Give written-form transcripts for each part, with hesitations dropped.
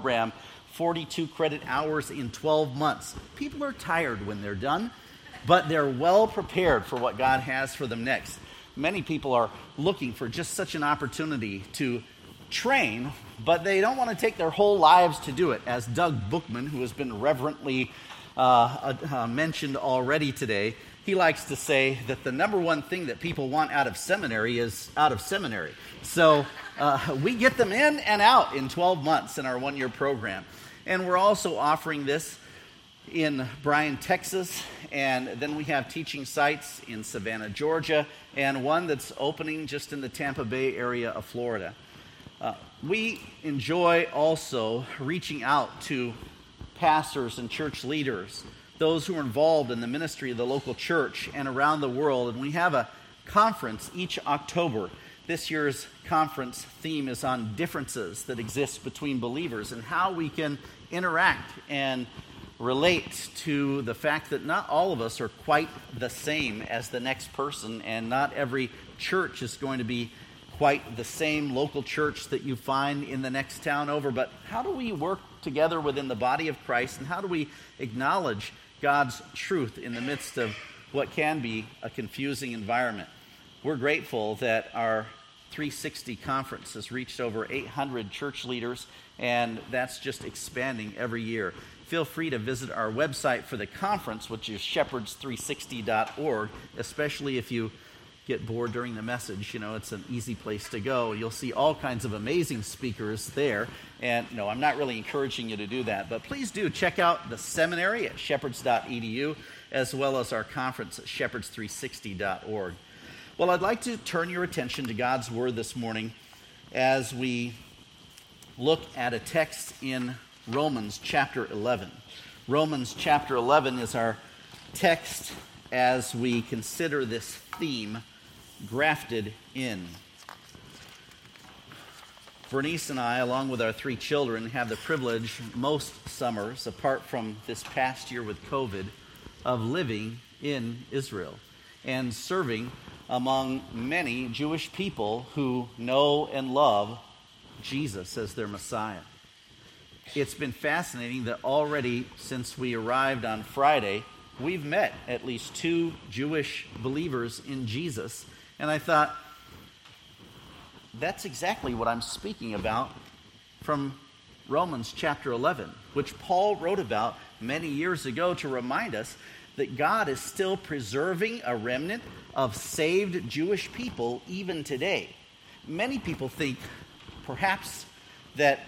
program, 42 credit hours in 12 months. People are tired when they're done, but they're well prepared for what God has for them next. Many people are looking for just such an opportunity to train, but they don't want to take their whole lives to do it, as Doug Bookman, who has been reverently mentioned already today, he likes to say that the number one thing that people want out of seminary is out of seminary. So we get them in and out in 12 months in our one-year program. And we're also offering this in Bryan, Texas, and then we have teaching sites in Savannah, Georgia, and one that's opening just in the Tampa Bay area of Florida. We enjoy also reaching out to pastors and church leaders, those who are involved in the ministry of the local church and around the world. And we have a conference each October. This year's conference theme is on differences that exist between believers and how we can interact and relate to the fact that not all of us are quite the same as the next person, and not every church is going to be quite the same local church that you find in the next town over. But how do we work together within the body of Christ, and how do we acknowledge God's truth in the midst of what can be a confusing environment? We're grateful that our 360 conference has reached over 800 church leaders, and that's just expanding every year. Feel free to visit our website for the conference, which is shepherds360.org, especially if you get bored during the message. You know, it's an easy place to go. You'll see all kinds of amazing speakers there. And no, I'm not really encouraging you to do that, but please do check out the seminary at shepherds.edu, as well as our conference at shepherds360.org. Well, I'd like to turn your attention to God's Word this morning as we look at a text in Romans chapter 11. Romans chapter 11 is our text as we consider this theme, grafted in. Bernice and I, along with our three children, have the privilege most summers, apart from this past year with COVID, of living in Israel and serving among many Jewish people who know and love Jesus as their Messiah. It's been fascinating that already since we arrived on Friday, we've met at least two Jewish believers in Jesus, and I thought, that's exactly what I'm speaking about from Romans chapter 11, which Paul wrote about many years ago to remind us that God is still preserving a remnant of saved Jewish people even today. Many people think, perhaps, that,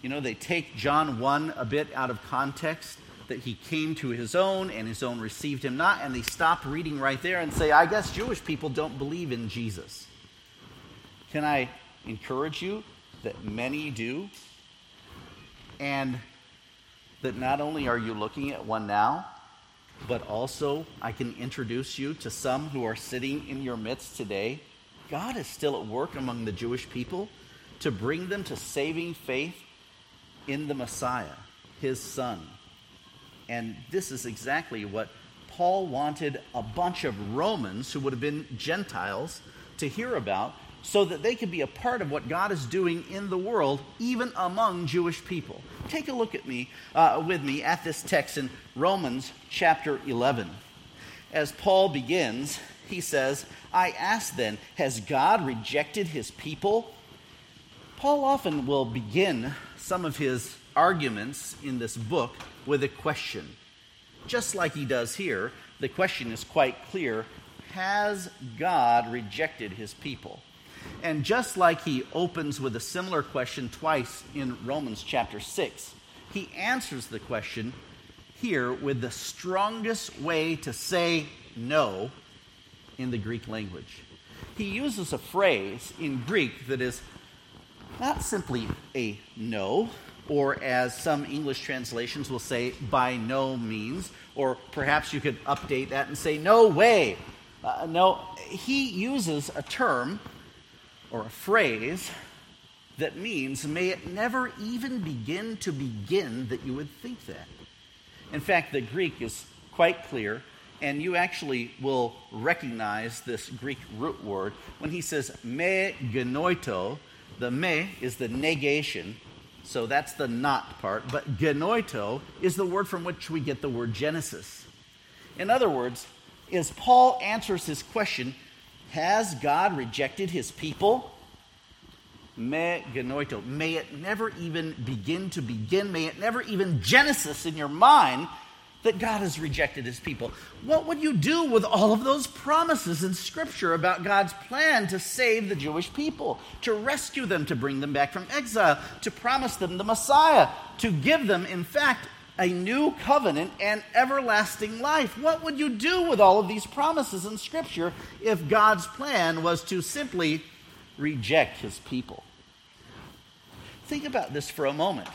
you know, they take John 1 a bit out of context, that he came to his own, and his own received him not, and they stop reading right there and say, I guess Jewish people don't believe in Jesus. Can I encourage you that many do, and that not only are you looking at one now, but also I can introduce you to some who are sitting in your midst today. God is still at work among the Jewish people to bring them to saving faith in the Messiah, his Son. And this is exactly what Paul wanted a bunch of Romans who would have been Gentiles to hear about, so that they could be a part of what God is doing in the world, even among Jewish people. Take a look at with me at this text in Romans chapter 11. As Paul begins, he says, I ask then, has God rejected his people? Paul often will begin some of his arguments in this book with a question. Just like he does here, the question is quite clear. Has God rejected his people? And just like he opens with a similar question twice in Romans chapter 6, he answers the question here with the strongest way to say no in the Greek language. He uses a phrase in Greek that is not simply a no, or as some English translations will say, by no means, or perhaps you could update that and say, no way. No, he uses a term or a phrase that means, may it never even begin that you would think that. In fact, the Greek is quite clear, and you actually will recognize this Greek root word when he says, me genoito. The me is the negation, So that's the not part. But genoito is the word from which we get the word Genesis. In other words, as Paul answers his question, has God rejected his people? Me genoito. May it never even begin. May it never even Genesis in your mind that God has rejected his people. What would you do with all of those promises in Scripture about God's plan to save the Jewish people, to rescue them, to bring them back from exile, to promise them the Messiah, to give them, in fact, a new covenant and everlasting life? What would you do with all of these promises in Scripture if God's plan was to simply reject his people? Think about this for a moment.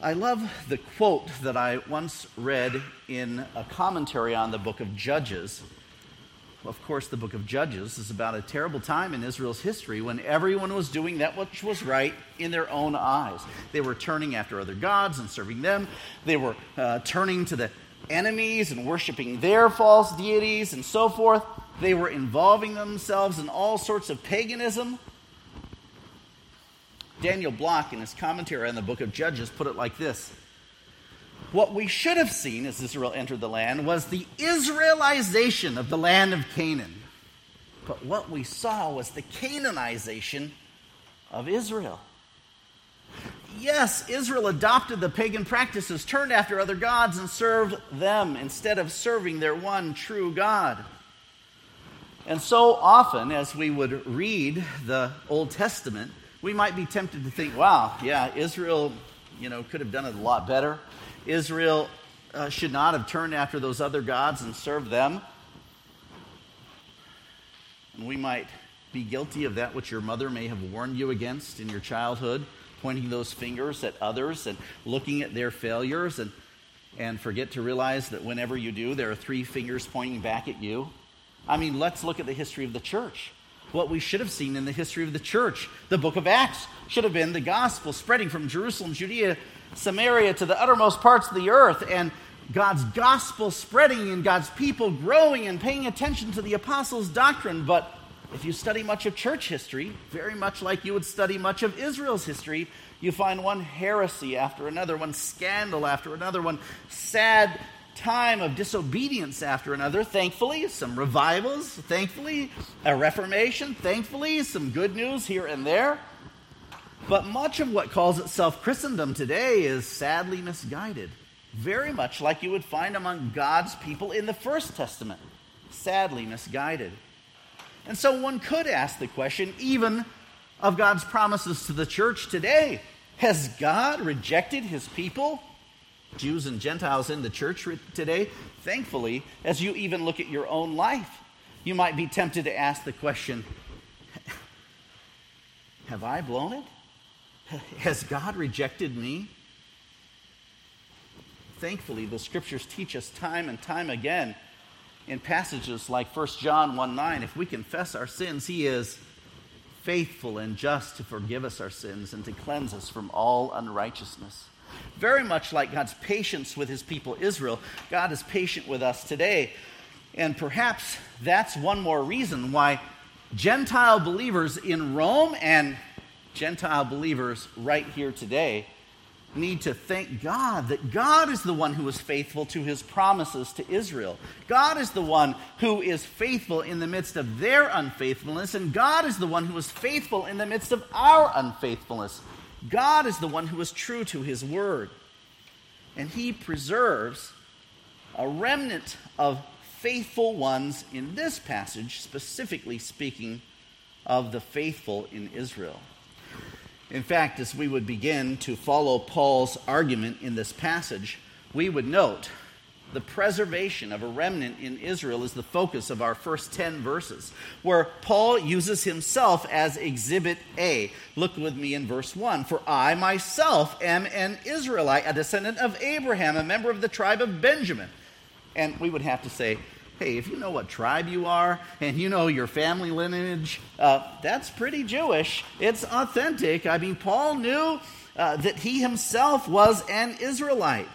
I love the quote that I once read in a commentary on the book of Judges. Of course, the book of Judges is about a terrible time in Israel's history when everyone was doing that which was right in their own eyes. They were turning after other gods and serving them. They were turning to the enemies and worshiping their false deities and so forth. They were involving themselves in all sorts of paganism. Daniel Block, in his commentary on the book of Judges, put it like this. What we should have seen as Israel entered the land was the Israelization of the land of Canaan. But what we saw was the Canaanization of Israel. Yes, Israel adopted the pagan practices, turned after other gods, and served them instead of serving their one true God. And so often, as we would read the Old Testament, we might be tempted to think, wow, yeah, Israel, could have done it a lot better. Israel should not have turned after those other gods and served them. And we might be guilty of that which your mother may have warned you against in your childhood, pointing those fingers at others and looking at their failures and forget to realize that whenever you do, there are three fingers pointing back at you. I mean, let's look at the history of the church. What we should have seen in the history of the church, the book of Acts, should have been the gospel spreading from Jerusalem, Judea, Samaria to the uttermost parts of the earth, and God's gospel spreading and God's people growing and paying attention to the apostles' doctrine. But if you study much of church history, very much like you would study much of Israel's history, you find one heresy after another, one scandal after another, one sad time of disobedience after another. Thankfully, some revivals, thankfully, a reformation, thankfully, some good news here and there. But much of what calls itself Christendom today is sadly misguided, very much like you would find among God's people in the First Testament, sadly misguided. And so one could ask the question, even of God's promises to the church today, has God rejected his people? Jews and Gentiles in the church today, thankfully, as you even look at your own life, you might be tempted to ask the question, have I blown it? Has God rejected me? Thankfully, the Scriptures teach us time and time again in passages like 1 John 1:9, if we confess our sins, he is faithful and just to forgive us our sins and to cleanse us from all unrighteousness. Very much like God's patience with his people Israel, God is patient with us today. And perhaps that's one more reason why Gentile believers in Rome and Gentile believers right here today need to thank God that God is the one who is faithful to his promises to Israel. God is the one who is faithful in the midst of their unfaithfulness, and God is the one who is faithful in the midst of our unfaithfulness. God is the one who is true to his word, and he preserves a remnant of faithful ones in this passage, specifically speaking of the faithful in Israel. In fact, as we would begin to follow Paul's argument in this passage, we would note the preservation of a remnant in Israel is the focus of our first 10 verses, where Paul uses himself as exhibit A. Look with me in verse 1. For I myself am an Israelite, a descendant of Abraham, a member of the tribe of Benjamin. And we would have to say, hey, if you know what tribe you are and you know your family lineage, that's pretty Jewish. It's authentic. I mean, Paul knew that he himself was an Israelite.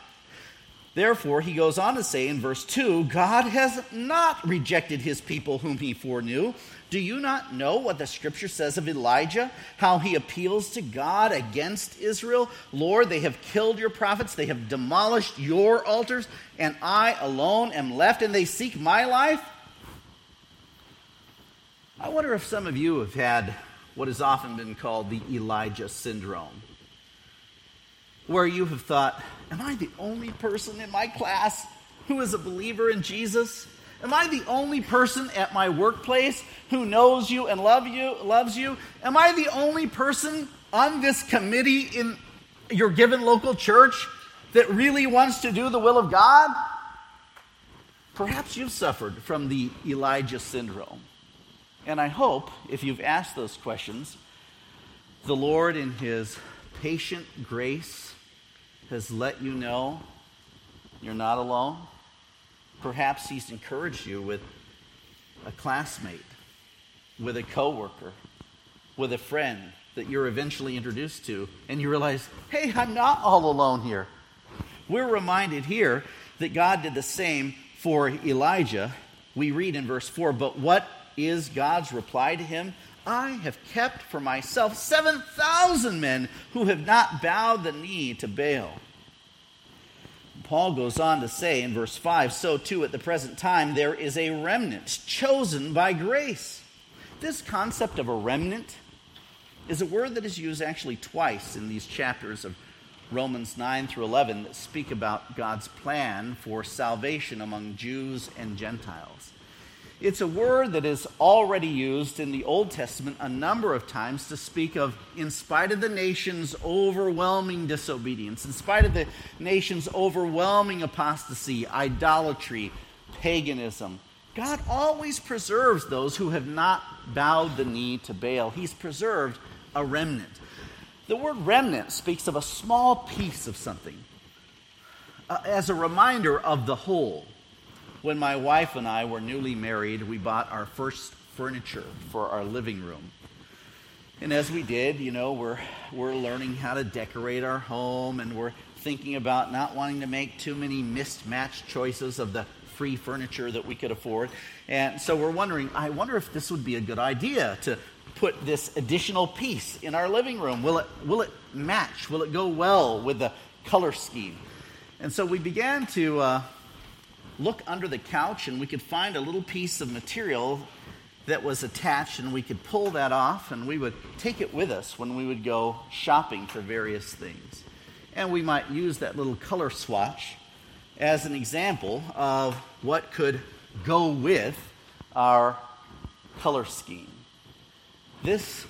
Therefore, he goes on to say in verse 2, God has not rejected his people whom he foreknew. Do you not know what the scripture says of Elijah, how he appeals to God against Israel? Lord, they have killed your prophets, they have demolished your altars, and I alone am left, and they seek my life? I wonder if some of you have had what has often been called the Elijah syndrome, where you have thought, am I the only person in my class who is a believer in Jesus? Am I the only person at my workplace who knows you and loves you? Am I the only person on this committee in your given local church that really wants to do the will of God? Perhaps you've suffered from the Elijah syndrome. And I hope, if you've asked those questions, the Lord in his patient grace has let you know you're not alone. Perhaps he's encouraged you with a classmate, with a coworker, with a friend that you're eventually introduced to, and you realize, hey, I'm not all alone here. We're reminded here that God did the same for Elijah. We read in verse 4, but what is God's reply to him? I have kept for myself 7,000 men who have not bowed the knee to Baal. Paul goes on to say in verse 5, so too at the present time there is a remnant chosen by grace. This concept of a remnant is a word that is used actually twice in these chapters of Romans 9 through 11 that speak about God's plan for salvation among Jews and Gentiles. It's a word that is already used in the Old Testament a number of times to speak of, in spite of the nation's overwhelming disobedience, in spite of the nation's overwhelming apostasy, idolatry, paganism, God always preserves those who have not bowed the knee to Baal. He's preserved a remnant. The word remnant speaks of a small piece of something, as a reminder of the whole. When my wife and I were newly married, we bought our first furniture for our living room. And as we did, we're learning how to decorate our home, and we're thinking about not wanting to make too many mismatched choices of the free furniture that we could afford. And so we're wondering, I wonder if this would be a good idea to put this additional piece in our living room. Will it match? Will it go well with the color scheme? And so we began to look under the couch, and we could find a little piece of material that was attached, and we could pull that off, and we would take it with us when we would go shopping for various things. And we might use that little color swatch as an example of what could go with our color scheme. This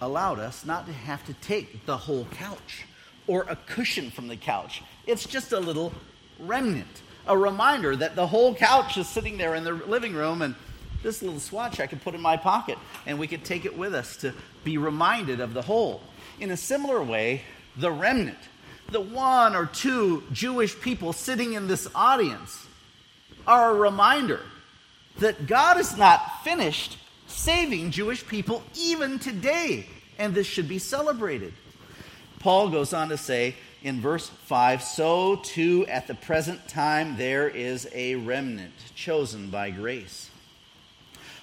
allowed us not to have to take the whole couch or a cushion from the couch. It's just a little remnant. A reminder that the whole couch is sitting there in the living room, and this little swatch I could put in my pocket, and we could take it with us to be reminded of the whole. In a similar way, the remnant, the one or two Jewish people sitting in this audience, are a reminder that God is not finished saving Jewish people even today, and this should be celebrated. Paul goes on to say, in verse 5, so too at the present time there is a remnant chosen by grace.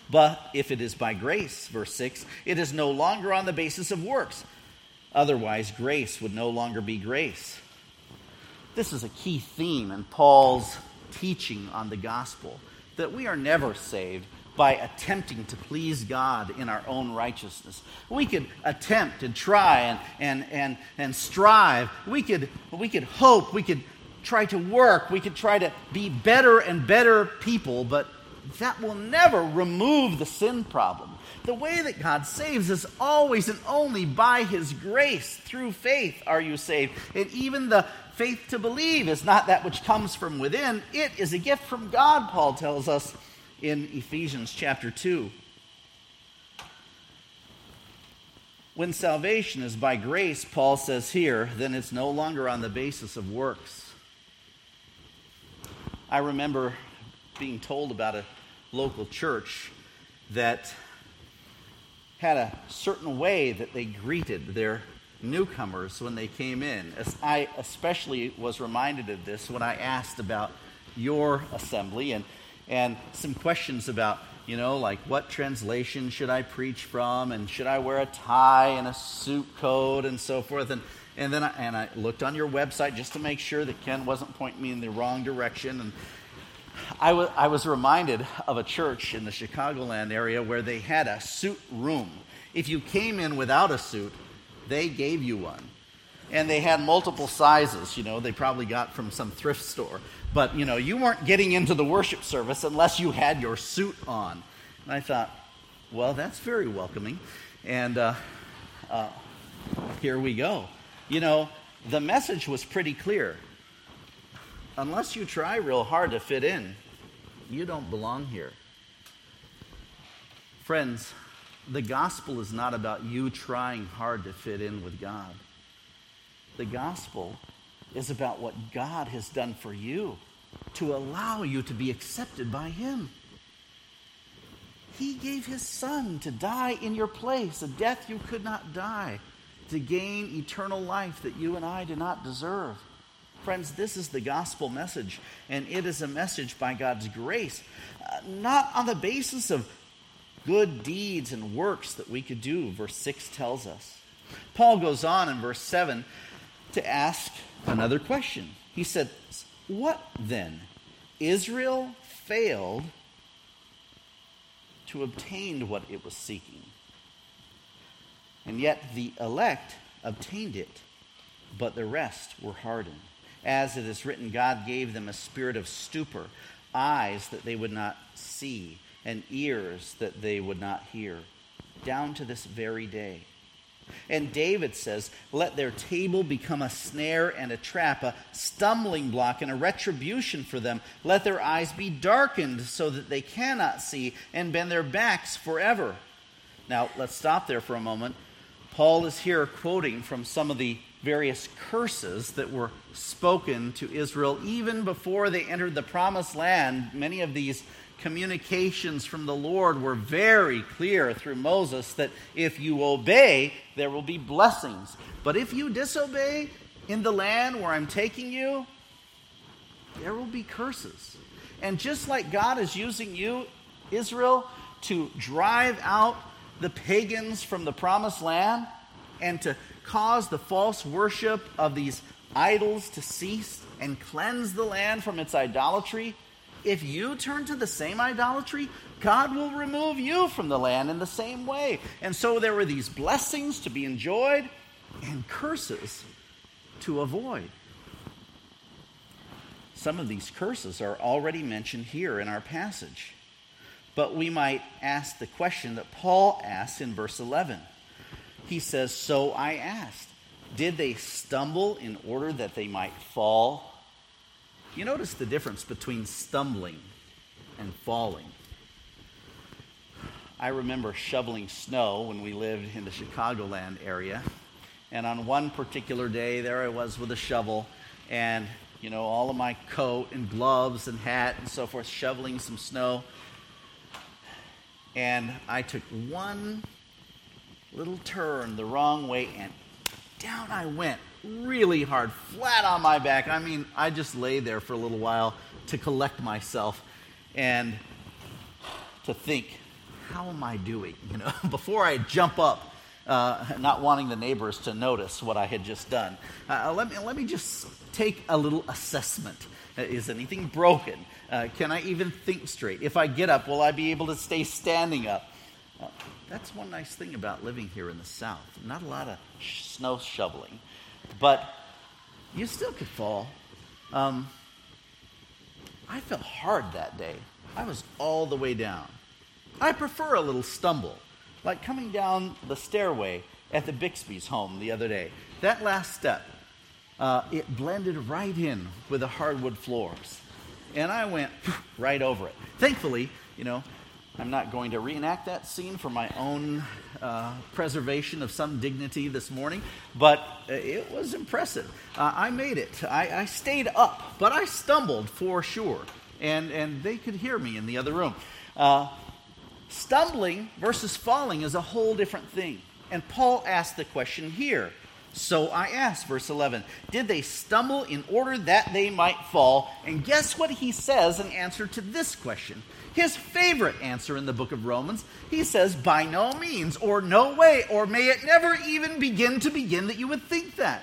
But if it is by grace, verse 6, it is no longer on the basis of works. Otherwise, grace would no longer be grace. This is a key theme in Paul's teaching on the gospel, that we are never saved by attempting to please God in our own righteousness. We could attempt and try and strive. We could hope. We could try to work. We could try to be better and better people, but that will never remove the sin problem. The way that God saves is always and only by his grace. Through faith are you saved. And even the faith to believe is not that which comes from within. It is a gift from God, Paul tells us in Ephesians chapter 2. When salvation is by grace, Paul says here, then it's no longer on the basis of works. I remember being told about a local church that had a certain way that they greeted their newcomers when they came in. As I especially was reminded of this when I asked about your assembly and some questions about, you know, like what translation should I preach from, and should I wear a tie and a suit coat and so forth. And then I looked on your website just to make sure that Ken wasn't pointing me in the wrong direction. And I was reminded of a church in the Chicagoland area where they had a suit room. If you came in without a suit, they gave you one. And they had multiple sizes, you know, they probably got from some thrift store. But, you know, you weren't getting into the worship service unless you had your suit on. And I thought, well, that's very welcoming. And here we go. You know, the message was pretty clear. Unless you try real hard to fit in, you don't belong here. Friends, the gospel is not about you trying hard to fit in with God. The gospel is about what God has done for you to allow you to be accepted by Him. He gave His Son to die in your place, a death you could not die, to gain eternal life that you and I do not deserve. Friends, this is the gospel message, and it is a message by God's grace, not on the basis of good deeds and works that we could do, verse 6 tells us. Paul goes on in verse 7 to ask another question. He said, what then? Israel failed to obtain what it was seeking, and yet the elect obtained it, but the rest were hardened. As it is written, God gave them a spirit of stupor, eyes that they would not see, and ears that they would not hear, down to this very day. And David says, let their table become a snare and a trap, a stumbling block and a retribution for them. Let their eyes be darkened so that they cannot see, and bend their backs forever. Now, let's stop there for a moment. Paul is here quoting from some of the various curses that were spoken to Israel even before they entered the promised land. Many of these communications from the Lord were very clear through Moses that if you obey, there will be blessings. But if you disobey in the land where I'm taking you, there will be curses. And just like God is using you, Israel, to drive out the pagans from the promised land and to cause the false worship of these idols to cease and cleanse the land from its idolatry, if you turn to the same idolatry, God will remove you from the land in the same way. And so there were these blessings to be enjoyed and curses to avoid. Some of these curses are already mentioned here in our passage. But we might ask the question that Paul asks in verse 11. He says, so I asked, did they stumble in order that they might fall? You notice the difference between stumbling and falling. I remember shoveling snow when we lived in the Chicagoland area. And on one particular day, there I was with a shovel and, you know, all of my coat and gloves and hat and so forth, shoveling some snow. And I took one little turn the wrong way and down I went. Really hard, flat on my back. I mean, I just lay there for a little while to collect myself and to think, how am I doing? You know, before I jump up, not wanting the neighbors to notice what I had just done. Let me just take a little assessment. Is anything broken? Can I even think straight? If I get up, will I be able to stay standing up? That's one nice thing about living here in the South. Not a lot of snow shoveling. But you still could fall. I fell hard that day. I was all the way down. I prefer a little stumble, like coming down the stairway at the Bixby's home the other day. That last step, it blended right in with the hardwood floors. And I went right over it. Thankfully, you know, I'm not going to reenact that scene for my own preservation of some dignity this morning, but it was impressive. I made it. I stayed up, but I stumbled for sure, and they could hear me in the other room. Stumbling versus falling is a whole different thing, and Paul asked the question here, So I asked, verse 11, did they stumble in order that they might fall? And guess what he says in answer to this question? His favorite answer in the book of Romans. He says, by no means, or no way, or may it never even begin that you would think that.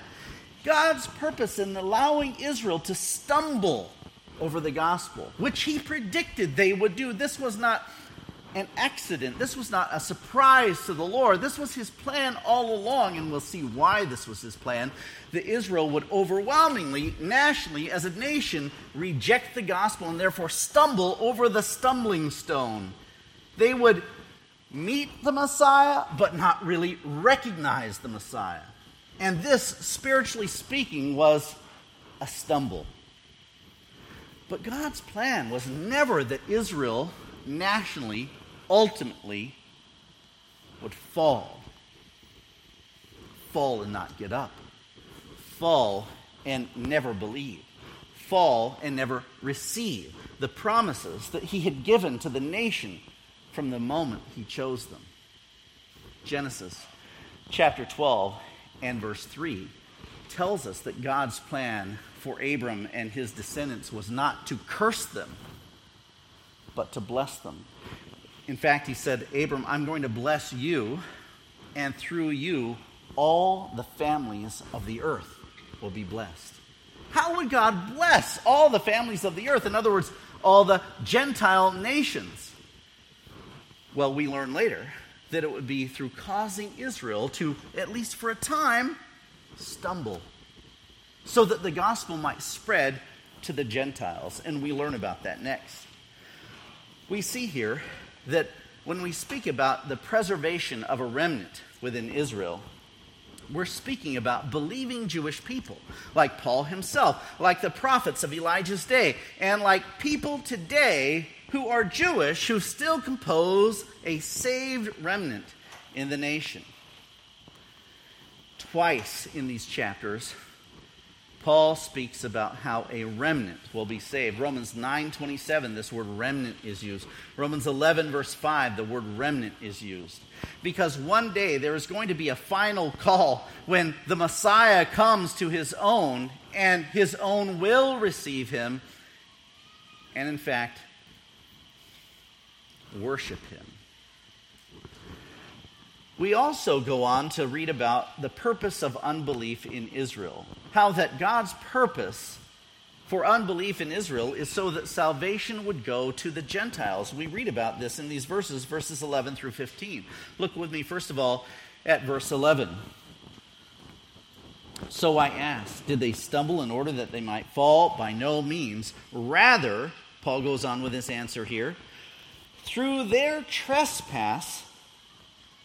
God's purpose in allowing Israel to stumble over the gospel, which he predicted they would do. This was not an accident. This was not a surprise to the Lord. This was his plan all along, and we'll see why this was his plan, that Israel would overwhelmingly, nationally, as a nation, reject the gospel and therefore stumble over the stumbling stone. They would meet the Messiah, but not really recognize the Messiah. And this, spiritually speaking, was a stumble. But God's plan was never that Israel nationally, ultimately, would fall. Fall and not get up. Fall and never believe. Fall and never receive the promises that he had given to the nation from the moment he chose them. Genesis chapter 12 and verse 3 tells us that God's plan for Abram and his descendants was not to curse them, but to bless them. In fact, he said, Abram, I'm going to bless you, and through you, all the families of the earth will be blessed. How would God bless all the families of the earth? In other words, all the Gentile nations. Well, we learn later that it would be through causing Israel to, at least for a time, stumble, so that the gospel might spread to the Gentiles, and we learn about that next. We see here that when we speak about the preservation of a remnant within Israel, we're speaking about believing Jewish people, like Paul himself, like the prophets of Elijah's day, and like people today who are Jewish, who still compose a saved remnant in the nation. Twice in these chapters, Paul speaks about how a remnant will be saved. Romans 9:27, this word remnant is used. Romans 11, verse 5, the word remnant is used. Because one day there is going to be a final call when the Messiah comes to his own, and his own will receive him, and in fact, worship him. We also go on to read about the purpose of unbelief in Israel. How that God's purpose for unbelief in Israel is so that salvation would go to the Gentiles. We read about this in these verses, verses 11 through 15. Look with me, first of all, at verse 11. So I asked, did they stumble in order that they might fall? By no means. Rather, Paul goes on with his answer here, through their trespass,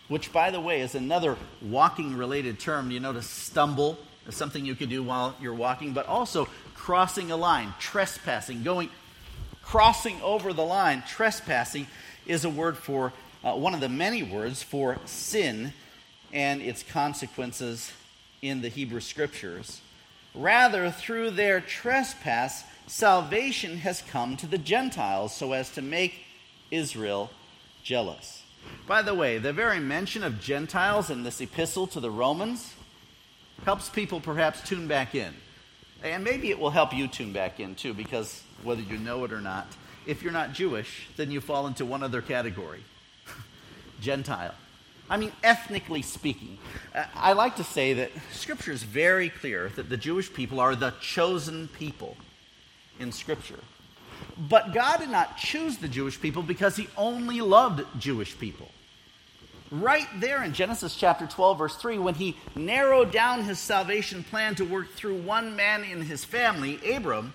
which, by the way, is another walking-related term. You notice stumble is something you can do while you're walking, but also crossing a line, trespassing, crossing over the line. Trespassing is a word for, one of the many words for sin and its consequences in the Hebrew Scriptures. Rather, through their trespass, salvation has come to the Gentiles so as to make Israel jealous. By the way, the very mention of Gentiles in this epistle to the Romans helps people perhaps tune back in. And maybe it will help you tune back in too, because whether you know it or not, if you're not Jewish, then you fall into one other category. Gentile. I mean, ethnically speaking. I like to say that Scripture is very clear that the Jewish people are the chosen people in Scripture. But God did not choose the Jewish people because he only loved Jewish people. Right there in Genesis chapter 12, verse 3, when he narrowed down his salvation plan to work through one man in his family, Abram,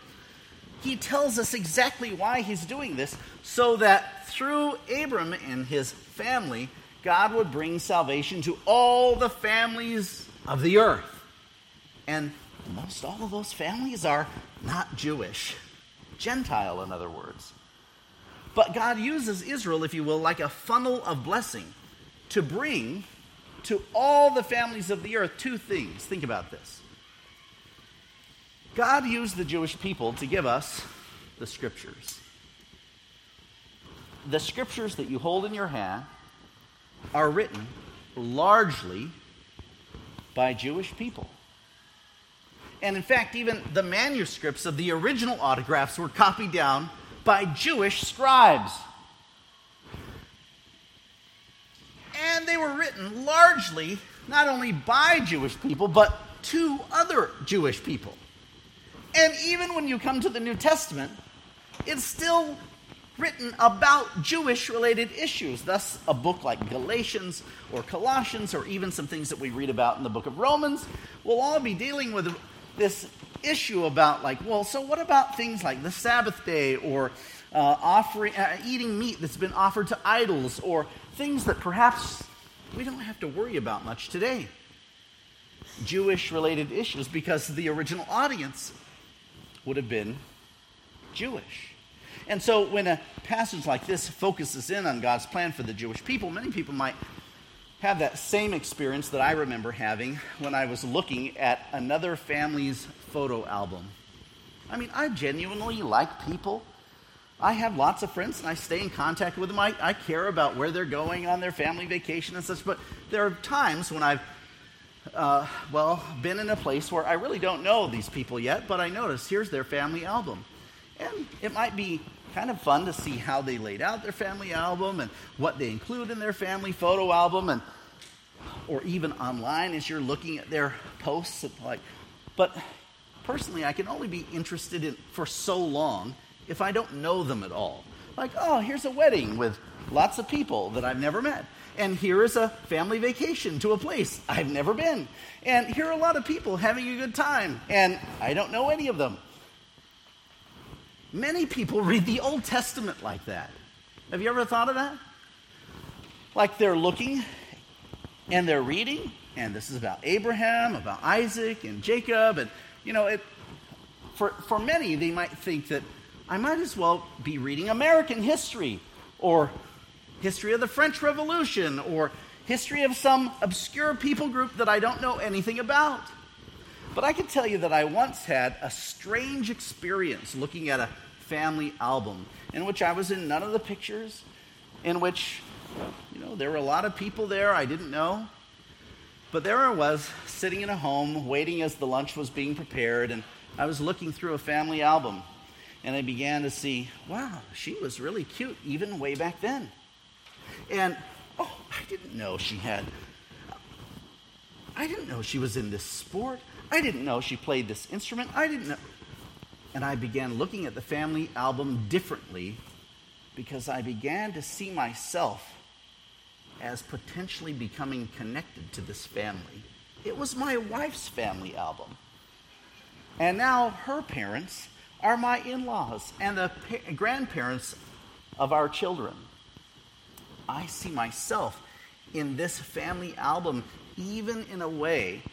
he tells us exactly why he's doing this, so that through Abram and his family, God would bring salvation to all the families of the earth. And most all of those families are not Jewish. Gentile, in other words. But God uses Israel, if you will, like a funnel of blessing to bring to all the families of the earth two things. Think about this. God used the Jewish people to give us the Scriptures. The Scriptures that you hold in your hand are written largely by Jewish people. And in fact, even the manuscripts of the original autographs were copied down by Jewish scribes. And they were written largely not only by Jewish people, but to other Jewish people. And even when you come to the New Testament, it's still written about Jewish-related issues. Thus, a book like Galatians or Colossians, or even some things that we read about in the book of Romans, will all be dealing with this issue about, like, well, so what about things like the Sabbath day, or eating meat that's been offered to idols, or things that perhaps we don't have to worry about much today. Jewish-related issues, because the original audience would have been Jewish. And so when a passage like this focuses in on God's plan for the Jewish people, many people might have that same experience that I remember having when I was looking at another family's photo album. I mean, I genuinely like people. I have lots of friends, and I stay in contact with them. I care about where they're going on their family vacation and such, but there are times when I've been in a place where I really don't know these people yet, but I notice here's their family album. And it might be kind of fun to see how they laid out their family album and what they include in their family photo album, and or even online as you're looking at their posts. And like, but personally, I can only be interested in for so long if I don't know them at all. Like, oh, here's a wedding with lots of people that I've never met. And here is a family vacation to a place I've never been. And here are a lot of people having a good time, and I don't know any of them. Many people read the Old Testament like that. Have you ever thought of that? Like they're looking, and they're reading, and this is about Abraham, about Isaac, and Jacob, and, you know, for many, they might think that I might as well be reading American history, or history of the French Revolution, or history of some obscure people group that I don't know anything about. But I can tell you that I once had a strange experience looking at a family album in which I was in none of the pictures, in which, you know, there were a lot of people there I didn't know. But there I was, sitting in a home, waiting as the lunch was being prepared, and I was looking through a family album, and I began to see, wow, she was really cute even way back then. And, oh, I didn't know she was in this sport. I didn't know she played this instrument. I didn't know. And I began looking at the family album differently because I began to see myself as potentially becoming connected to this family. It was my wife's family album. And now her parents are my in-laws and the grandparents of our children. I see myself in this family album, even in a way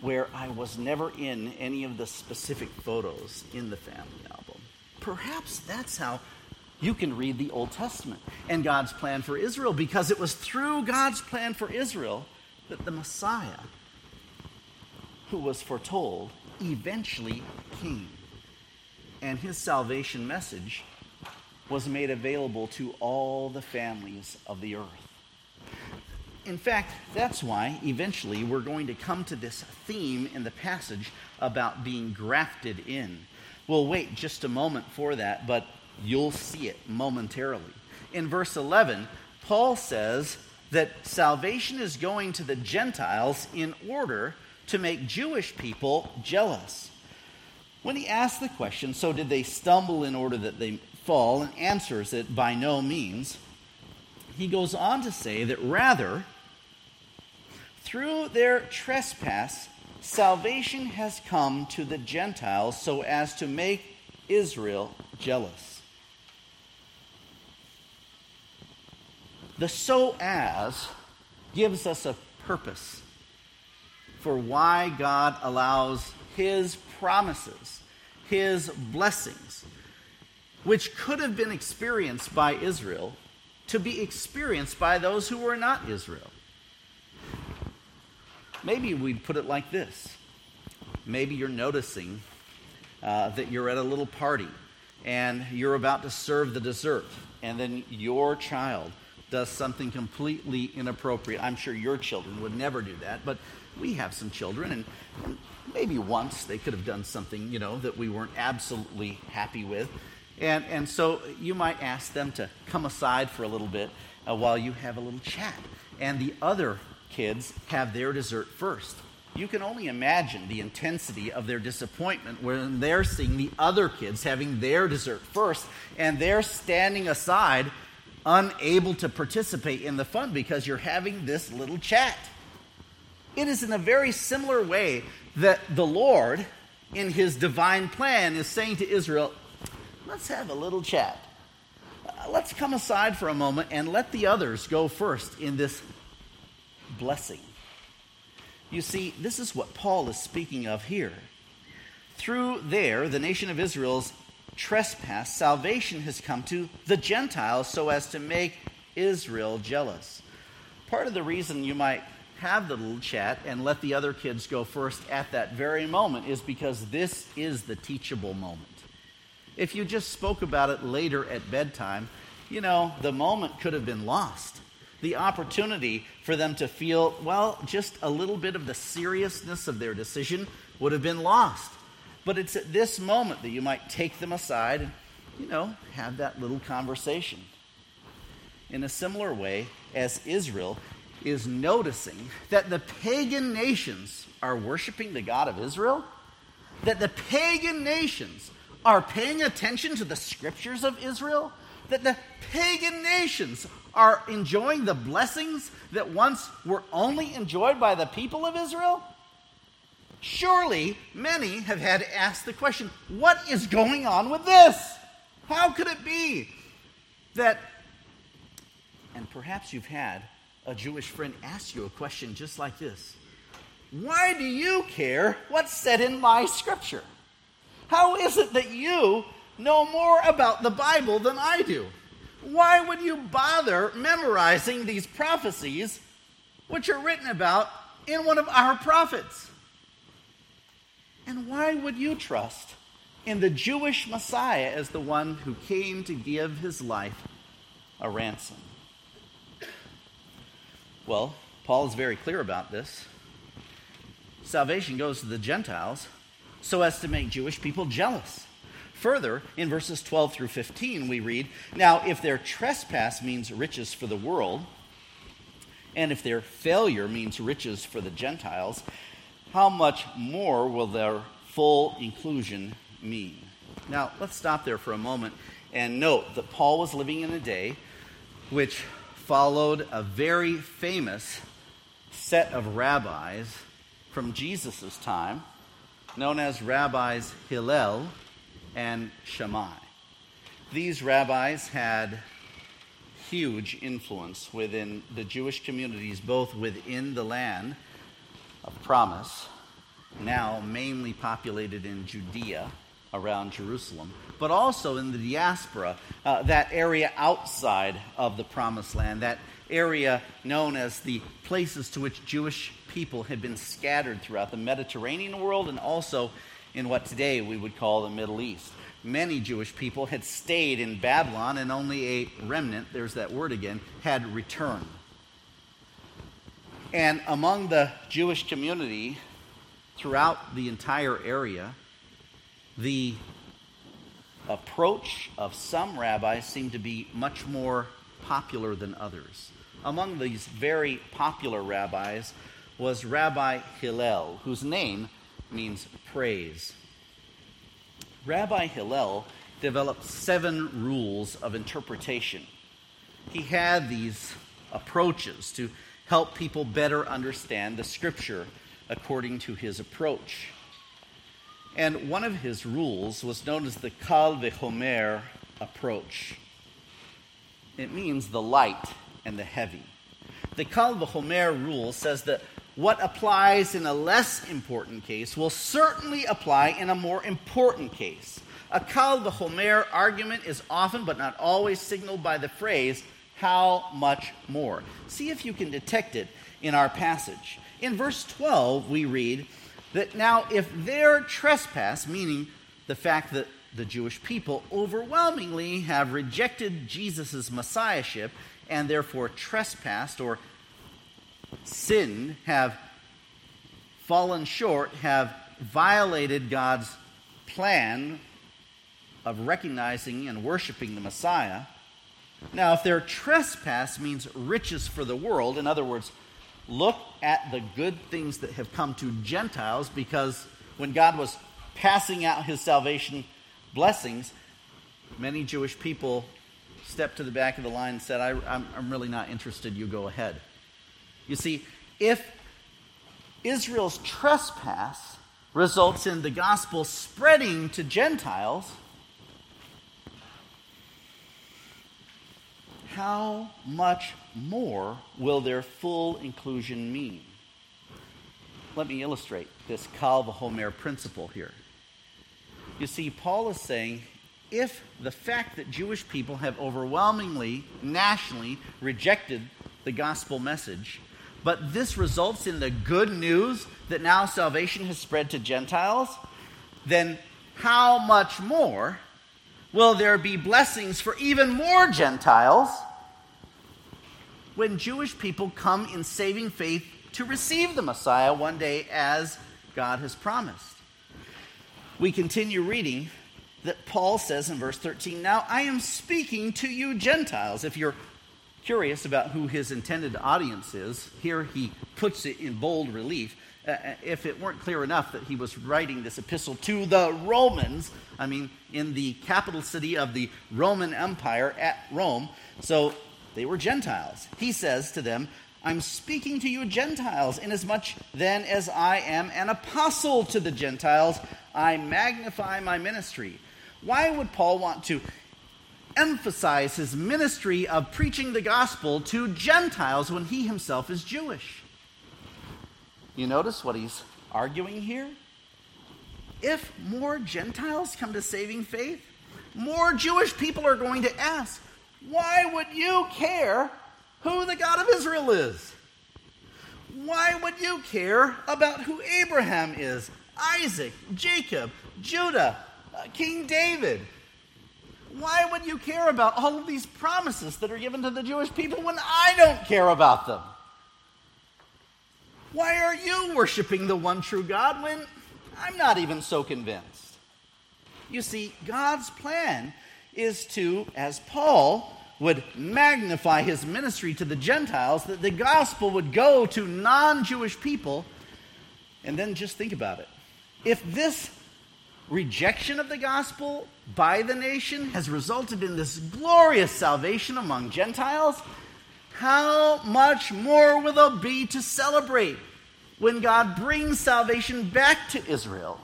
where I was never in any of the specific photos in the family album. Perhaps that's how you can read the Old Testament and God's plan for Israel, because it was through God's plan for Israel that the Messiah, who was foretold, eventually came. And his salvation message was made available to all the families of the earth. In fact, that's why eventually we're going to come to this theme in the passage about being grafted in. We'll wait just a moment for that, but you'll see it momentarily. In verse 11, Paul says that salvation is going to the Gentiles in order to make Jewish people jealous. When he asks the question, so did they stumble in order that they fall, and answers it by no means, he goes on to say that rather, through their trespass, salvation has come to the Gentiles so as to make Israel jealous. The "so as" gives us a purpose for why God allows his promises, his blessings, which could have been experienced by Israel, to be experienced by those who were not Israel. Maybe we'd put it like this. Maybe you're noticing that you're at a little party and you're about to serve the dessert, and then your child does something completely inappropriate. I'm sure your children would never do that, but we have some children, and maybe once they could have done something, you know, that we weren't absolutely happy with. And so you might ask them to come aside for a little bit while you have a little chat. And the other kids have their dessert first. You can only imagine the intensity of their disappointment when they're seeing the other kids having their dessert first, and they're standing aside, unable to participate in the fun because you're having this little chat. It is in a very similar way that the Lord, in his divine plan, is saying to Israel, let's have a little chat. Let's come aside for a moment and let the others go first in this blessing. You see, this is what Paul is speaking of here. Through there, the nation of Israel's trespass, salvation has come to the Gentiles so as to make Israel jealous. Part of the reason you might have the little chat and let the other kids go first at that very moment is because this is the teachable moment. If you just spoke about it later at bedtime, you know, the moment could have been lost. The opportunity for them to feel, well, just a little bit of the seriousness of their decision would have been lost. But it's at this moment that you might take them aside and, you know, have that little conversation. In a similar way, as Israel is noticing that the pagan nations are worshiping the God of Israel, that the pagan nations are paying attention to the scriptures of Israel, that the pagan nations are enjoying the blessings that once were only enjoyed by the people of Israel? Surely many have had to ask the question, what is going on with this? How could it be that, and perhaps you've had a Jewish friend ask you a question just like this, why do you care what's said in my scripture? How is it that you know more about the Bible than I do? Why would you bother memorizing these prophecies which are written about in one of our prophets? And why would you trust in the Jewish Messiah as the one who came to give his life a ransom? Well, Paul is very clear about this. Salvation goes to the Gentiles so as to make Jewish people jealous. Further, in verses 12 through 15, we read, now, if their trespass means riches for the world, and if their failure means riches for the Gentiles, how much more will their full inclusion mean? Now, let's stop there for a moment and note that Paul was living in a day which followed a very famous set of rabbis from Jesus' time, known as rabbis Hillel and Shammai. These rabbis had huge influence within the Jewish communities, both within the land of promise, now mainly populated in Judea around Jerusalem, but also in the diaspora, that area outside of the promised land, that area known as the places to which Jewish people had been scattered throughout the Mediterranean world and also in what today we would call the Middle East. Many Jewish people had stayed in Babylon, and only a remnant, there's that word again, had returned. And among the Jewish community throughout the entire area, the approach of some rabbis seemed to be much more popular than others. Among these very popular rabbis was Rabbi Hillel, whose name means praise. Rabbi Hillel developed 7 rules of interpretation. He had these approaches to help people better understand the scripture according to his approach. And one of his rules was known as the Kal Vachomer approach. It means the light and the heavy. The Kal Vachomer rule says that what applies in a less important case will certainly apply in a more important case. A Kal Vachomer argument is often, but not always, signaled by the phrase, how much more? See if you can detect it in our passage. In verse 12, we read that now if their trespass, meaning the fact that the Jewish people overwhelmingly have rejected Jesus' messiahship and therefore trespassed or sinned, have fallen short, have violated God's plan of recognizing and worshiping the Messiah. Now, if their trespass means riches for the world, in other words, look at the good things that have come to Gentiles, because when God was passing out his salvation blessings, many Jewish people stepped to the back of the line and said, I'm really not interested, you go ahead. You see, if Israel's trespass results in the gospel spreading to Gentiles, how much more will their full inclusion mean? Let me illustrate this Kal Vachomer principle here. You see, Paul is saying, if the fact that Jewish people have overwhelmingly, nationally rejected the gospel message, but this results in the good news that now salvation has spread to Gentiles, then how much more will there be blessings for even more Gentiles when Jewish people come in saving faith to receive the Messiah one day as God has promised? We continue reading that Paul says in verse 13, "Now I am speaking to you Gentiles." If you're curious about who his intended audience is, here he puts it in bold relief. If it weren't clear enough that he was writing this epistle to the Romans, I mean, in the capital city of the Roman Empire at Rome, so they were Gentiles. He says to them, "I'm speaking to you Gentiles, inasmuch then as I am an apostle to the Gentiles, I magnify my ministry." Why would Paul want to emphasize his ministry of preaching the gospel to Gentiles when he himself is Jewish? You notice what he's arguing here? If more Gentiles come to saving faith, more Jewish people are going to ask, why would you care who the God of Israel is? Why would you care about who Abraham is, Isaac, Jacob, Judah, King David? Why would you care about all of these promises that are given to the Jewish people when I don't care about them? Why are you worshiping the one true God when I'm not even so convinced? You see, God's plan is to, as Paul would magnify his ministry to the Gentiles, that the gospel would go to non-Jewish people. And then just think about it. If this rejection of the gospel by the nation has resulted in this glorious salvation among Gentiles, how much more will there be to celebrate when God brings salvation back to Israel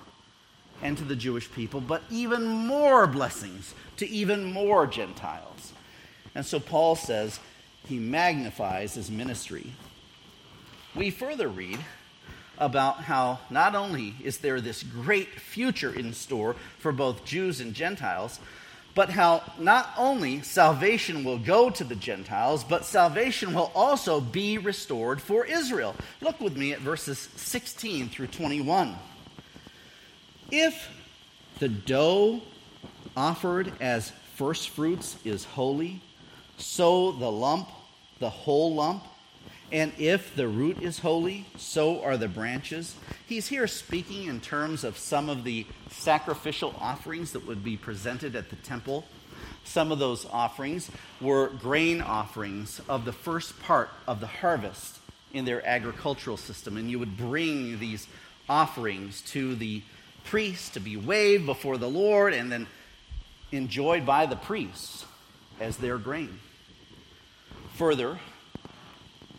and to the Jewish people, but even more blessings to even more Gentiles? And so Paul says he magnifies his ministry. We further read about how not only is there this great future in store for both Jews and Gentiles, but how not only salvation will go to the Gentiles, but salvation will also be restored for Israel. Look with me at verses 16 through 21. "If the dough offered as first fruits is holy, so the lump, the whole lump. And if the root is holy, so are the branches." He's here speaking in terms of some of the sacrificial offerings that would be presented at the temple. Some of those offerings were grain offerings of the first part of the harvest in their agricultural system. And you would bring these offerings to the priest to be waved before the Lord and then enjoyed by the priests as their grain. Further,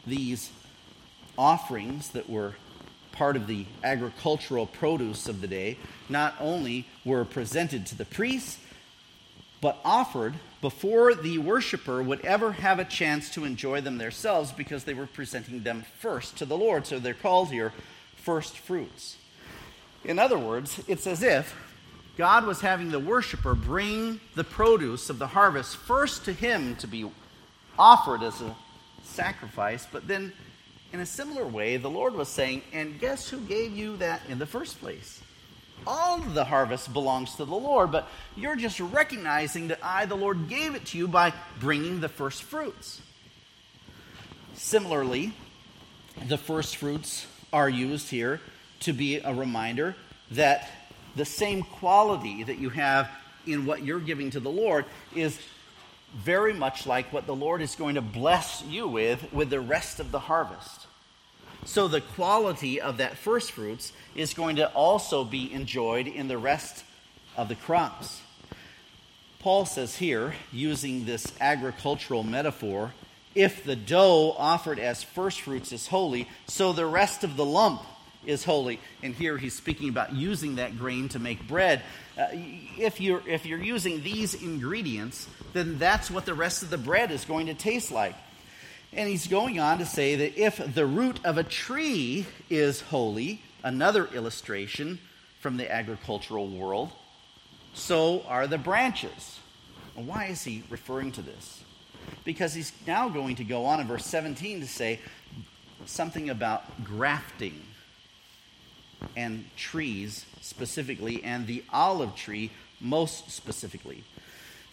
these offerings that were part of the agricultural produce of the day not only were presented to the priests, but offered before the worshiper would ever have a chance to enjoy them themselves, because they were presenting them first to the Lord. So they're called here first fruits. In other words, it's as if God was having the worshiper bring the produce of the harvest first to him to be offered as a sacrifice, but then in a similar way, the Lord was saying, and guess who gave you that in the first place? All of the harvest belongs to the Lord, but you're just recognizing that I, the Lord, gave it to you by bringing the first fruits. Similarly, the first fruits are used here to be a reminder that the same quality that you have in what you're giving to the Lord is very much like what the Lord is going to bless you with the rest of the harvest. So the quality of that first fruits is going to also be enjoyed in the rest of the crops. Paul says here, using this agricultural metaphor, if the dough offered as first fruits is holy, so the rest of the lump is holy. And here he's speaking about using that grain to make bread. If you're using these ingredients, then that's what the rest of the bread is going to taste like. And he's going on to say that if the root of a tree is holy, another illustration from the agricultural world, so are the branches. And why is he referring to this? Because he's now going to go on in verse 17 to say something about grafting and trees specifically, and the olive tree most specifically.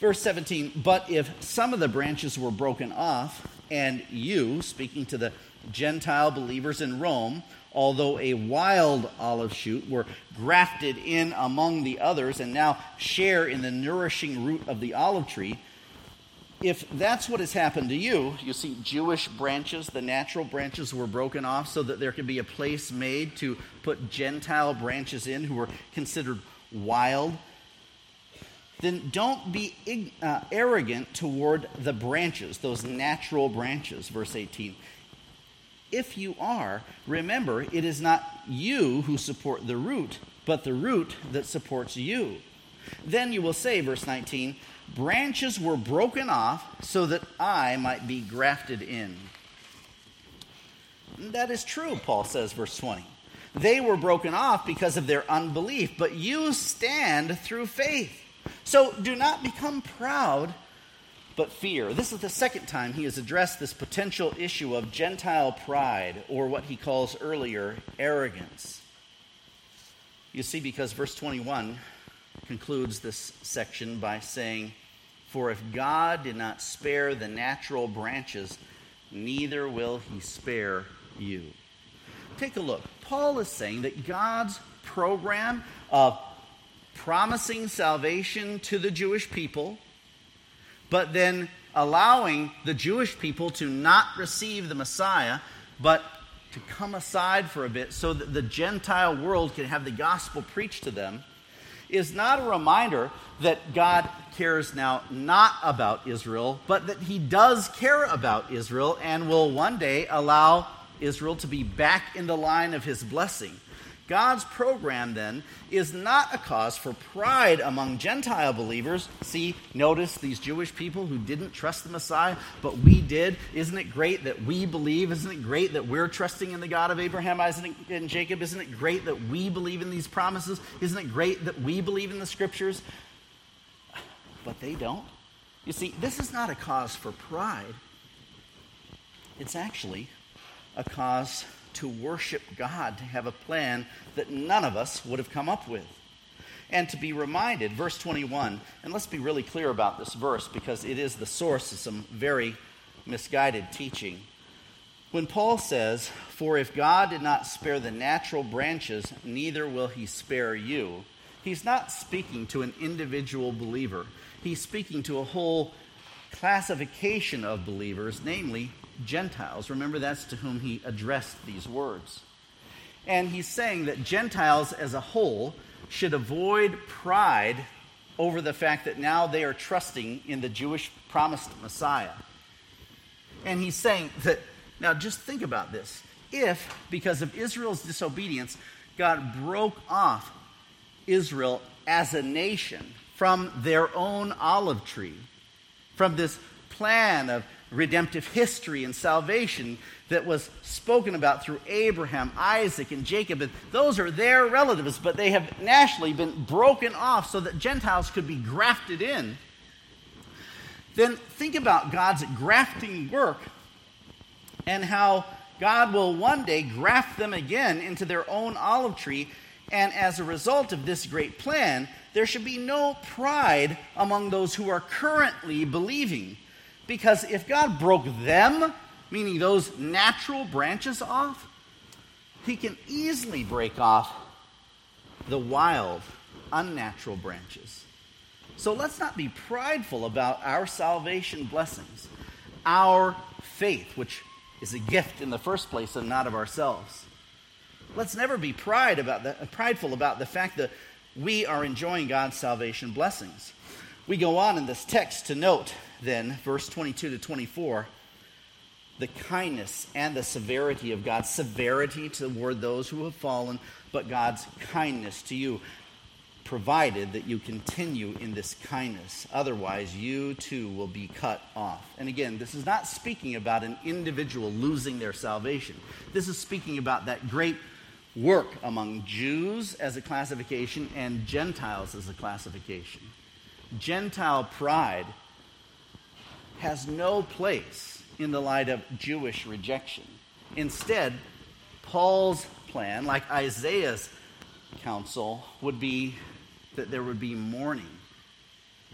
Verse 17, but if some of the branches were broken off, and you, speaking to the Gentile believers in Rome, although a wild olive shoot, were grafted in among the others and now share in the nourishing root of the olive tree, if that's what has happened to you, you see Jewish branches, the natural branches were broken off so that there could be a place made to put Gentile branches in who were considered wild, then don't be arrogant toward the branches, those natural branches, verse 18. If you are, remember, it is not you who support the root, but the root that supports you. Then you will say, verse 19, branches were broken off so that I might be grafted in. And that is true, Paul says, verse 20. They were broken off because of their unbelief, but you stand through faith. So do not become proud, but fear. This is the second time he has addressed this potential issue of Gentile pride, or what he calls earlier arrogance. You see, because verse 21 concludes this section by saying, for if God did not spare the natural branches, neither will he spare you. Take a look. Paul is saying that God's program of promising salvation to the Jewish people, but then allowing the Jewish people to not receive the Messiah, but to come aside for a bit so that the Gentile world can have the gospel preached to them, is not a reminder that God cares now not about Israel, but that he does care about Israel and will one day allow Israel to be back in the line of his blessing. God's program, then, is not a cause for pride among Gentile believers. See, notice these Jewish people who didn't trust the Messiah, but we did. Isn't it great that we believe? Isn't it great that we're trusting in the God of Abraham, Isaac, and Jacob? Isn't it great that we believe in these promises? Isn't it great that we believe in the Scriptures? But they don't. You see, this is not a cause for pride. It's actually a cause to worship God, to have a plan that none of us would have come up with. And to be reminded, verse 21, and let's be really clear about this verse because it is the source of some very misguided teaching. When Paul says, for if God did not spare the natural branches, neither will he spare you, he's not speaking to an individual believer. He's speaking to a whole classification of believers, namely Gentiles. Remember, that's to whom he addressed these words. And he's saying that Gentiles as a whole should avoid pride over the fact that now they are trusting in the Jewish promised Messiah. And he's saying that, now just think about this. If, because of Israel's disobedience, God broke off Israel as a nation from their own olive tree, from this plan of redemptive history and salvation that was spoken about through Abraham, Isaac, and Jacob. And those are their relatives, but they have nationally been broken off so that Gentiles could be grafted in. Then think about God's grafting work and how God will one day graft them again into their own olive tree. And as a result of this great plan, there should be no pride among those who are currently believing. Because if God broke them meaning those natural branches off, he can easily break off the wild, unnatural branches. So let's not be prideful about our salvation blessings, our faith, which is a gift in the first place and not of ourselves. Let's never be prideful about the fact that we are enjoying God's salvation blessings. We go on in this text to note then, verse 22 to 24, the kindness and the severity of God. Severity toward those who have fallen, but God's kindness to you, provided that you continue in this kindness. Otherwise, you too will be cut off. And again, this is not speaking about an individual losing their salvation. This is speaking about that great work among Jews as a classification and Gentiles as a classification. Gentile pride has no place in the light of Jewish rejection. Instead, Paul's plan, like Isaiah's counsel, would be that there would be mourning,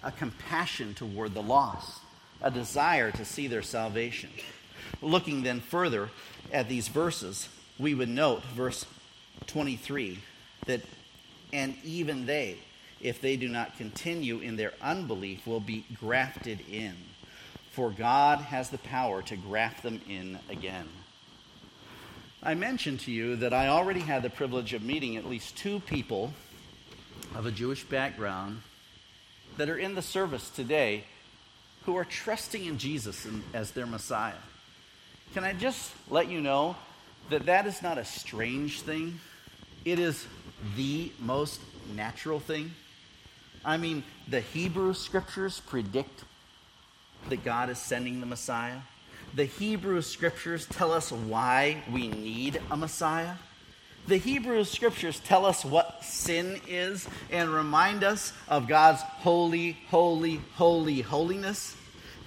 a compassion toward the lost, a desire to see their salvation. Looking then further at these verses, we would note, verse 23, that, and even they, if they do not continue in their unbelief, will be grafted in, for God has the power to graft them in again. I mentioned to you that I already had the privilege of meeting at least two people of a Jewish background that are in the service today who are trusting in Jesus as their Messiah. Can I just let you know that that is not a strange thing? It is the most natural thing. I mean, the Hebrew scriptures predict that God is sending the Messiah. The Hebrew Scriptures tell us why we need a Messiah. The Hebrew Scriptures tell us what sin is and remind us of God's holy, holy, holy holiness.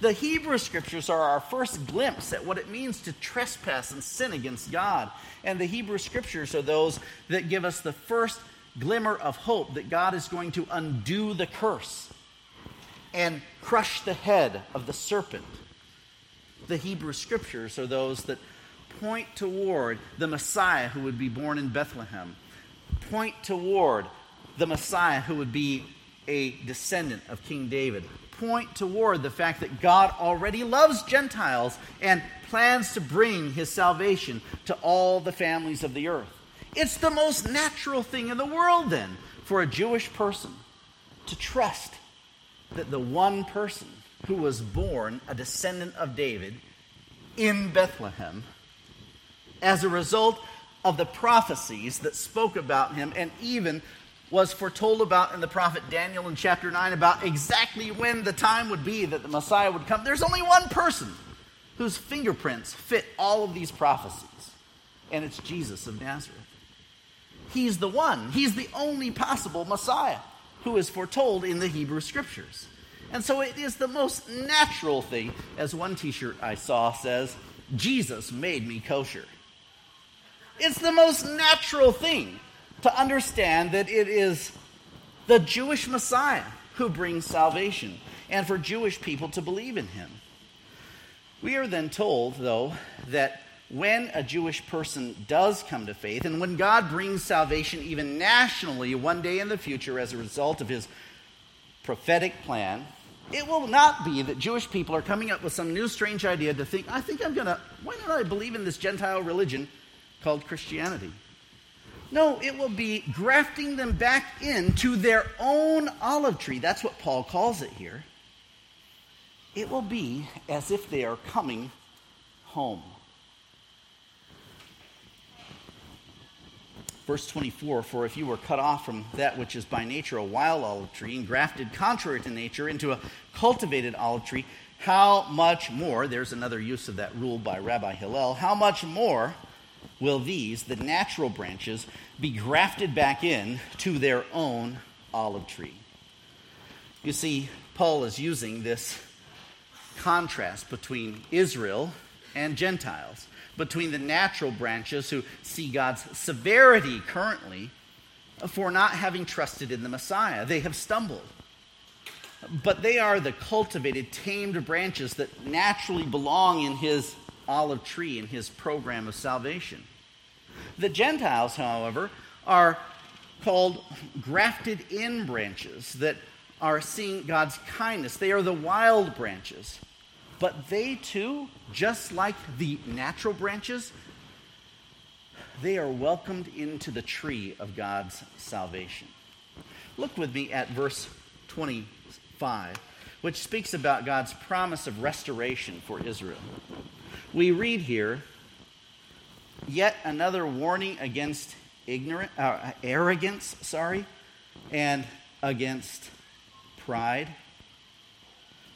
The Hebrew Scriptures are our first glimpse at what it means to trespass and sin against God. And the Hebrew Scriptures are those that give us the first glimmer of hope that God is going to undo the curse and crush the head of the serpent. The Hebrew Scriptures are those that point toward the Messiah who would be born in Bethlehem, point toward the Messiah who would be a descendant of King David, point toward the fact that God already loves Gentiles and plans to bring his salvation to all the families of the earth. It's the most natural thing in the world then for a Jewish person to trust that the one person who was born a descendant of David in Bethlehem as a result of the prophecies that spoke about him and even was foretold about in the prophet Daniel in chapter 9 about exactly when the time would be that the Messiah would come. There's only one person whose fingerprints fit all of these prophecies, and it's Jesus of Nazareth. He's the one, he's the only possible Messiah who is foretold in the Hebrew Scriptures. And so it is the most natural thing. As one t-shirt I saw says, Jesus made me kosher. It's the most natural thing to understand that it is the Jewish Messiah who brings salvation and for Jewish people to believe in him. We are then told, though, that when a Jewish person does come to faith and when God brings salvation even nationally one day in the future as a result of his prophetic plan, it will not be that Jewish people are coming up with some new strange idea to think, why don't I believe in this Gentile religion called Christianity? No, it will be grafting them back into their own olive tree. That's what Paul calls it here. It will be as if they are coming home. Verse 24, for if you were cut off from that which is by nature a wild olive tree and grafted contrary to nature into a cultivated olive tree, how much more, there's another use of that rule by Rabbi Hillel, how much more will these, the natural branches, be grafted back in to their own olive tree? You see, Paul is using this contrast between Israel and Gentiles, between the natural branches who see God's severity currently for not having trusted in the Messiah. They have stumbled. But they are the cultivated, tamed branches that naturally belong in his olive tree in his program of salvation. The Gentiles, however, are called grafted in branches that are seeing God's kindness. They are the wild branches. But they too, just like the natural branches, they are welcomed into the tree of God's salvation. Look with me at verse 25, which speaks about God's promise of restoration for Israel. We read here, yet another warning against arrogance, and against pride.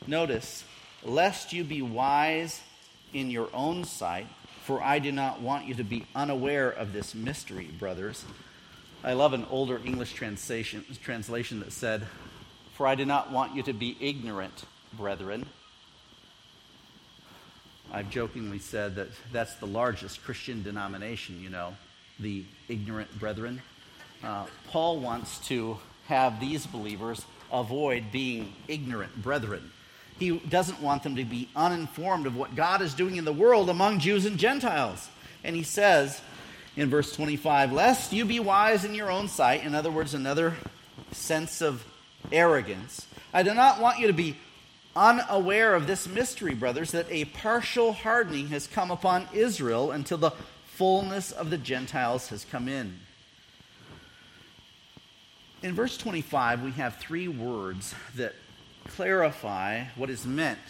Notice, lest you be wise in your own sight, for I do not want you to be unaware of this mystery, brothers. I love an older English translation that said, for I do not want you to be ignorant, brethren. I've jokingly said that that's the largest Christian denomination, you know, the ignorant brethren. Paul wants to have these believers avoid being ignorant brethren. He doesn't want them to be uninformed of what God is doing in the world among Jews and Gentiles. And he says in verse 25, lest you be wise in your own sight, in other words, another sense of arrogance. I do not want you to be unaware of this mystery, brothers, that a partial hardening has come upon Israel until the fullness of the Gentiles has come in. In verse 25, we have three words that clarify what is meant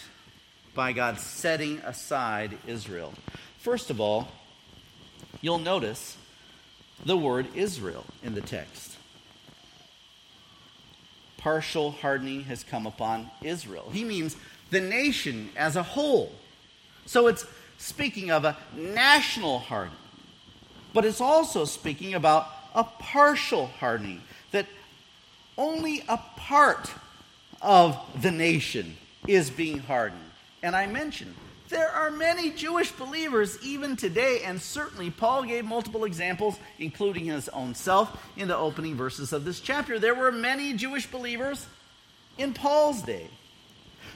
by God setting aside Israel. First of all, you'll notice the word Israel in the text. Partial hardening has come upon Israel. He means the nation as a whole. So it's speaking of a national hardening, but it's also speaking about a partial hardening, that only a part of the nation is being hardened. And I mentioned, there are many Jewish believers even today, and certainly Paul gave multiple examples, including his own self, in the opening verses of this chapter. There were many Jewish believers in Paul's day.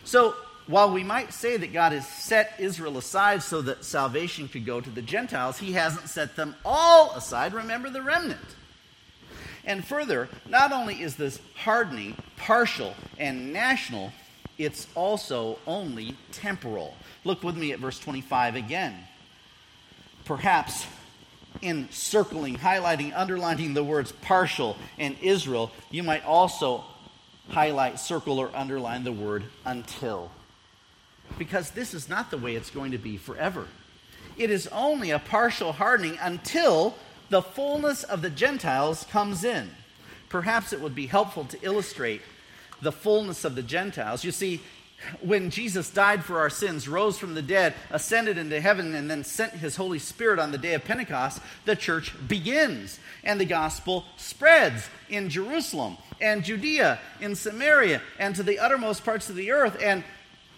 So while we might say that God has set Israel aside so that salvation could go to the Gentiles, he hasn't set them all aside. Remember the remnant. And further, not only is this hardening partial and national, it's also only temporal. Look with me at verse 25 again. Perhaps in circling, highlighting, underlining the words partial and Israel, you might also highlight, circle, or underline the word until. Because this is not the way it's going to be forever. It is only a partial hardening until the fullness of the Gentiles comes in. Perhaps it would be helpful to illustrate the fullness of the Gentiles. You see, when Jesus died for our sins, rose from the dead, ascended into heaven, and then sent his Holy Spirit on the day of Pentecost, the church begins, and the gospel spreads in Jerusalem and Judea, in Samaria, and to the uttermost parts of the earth. And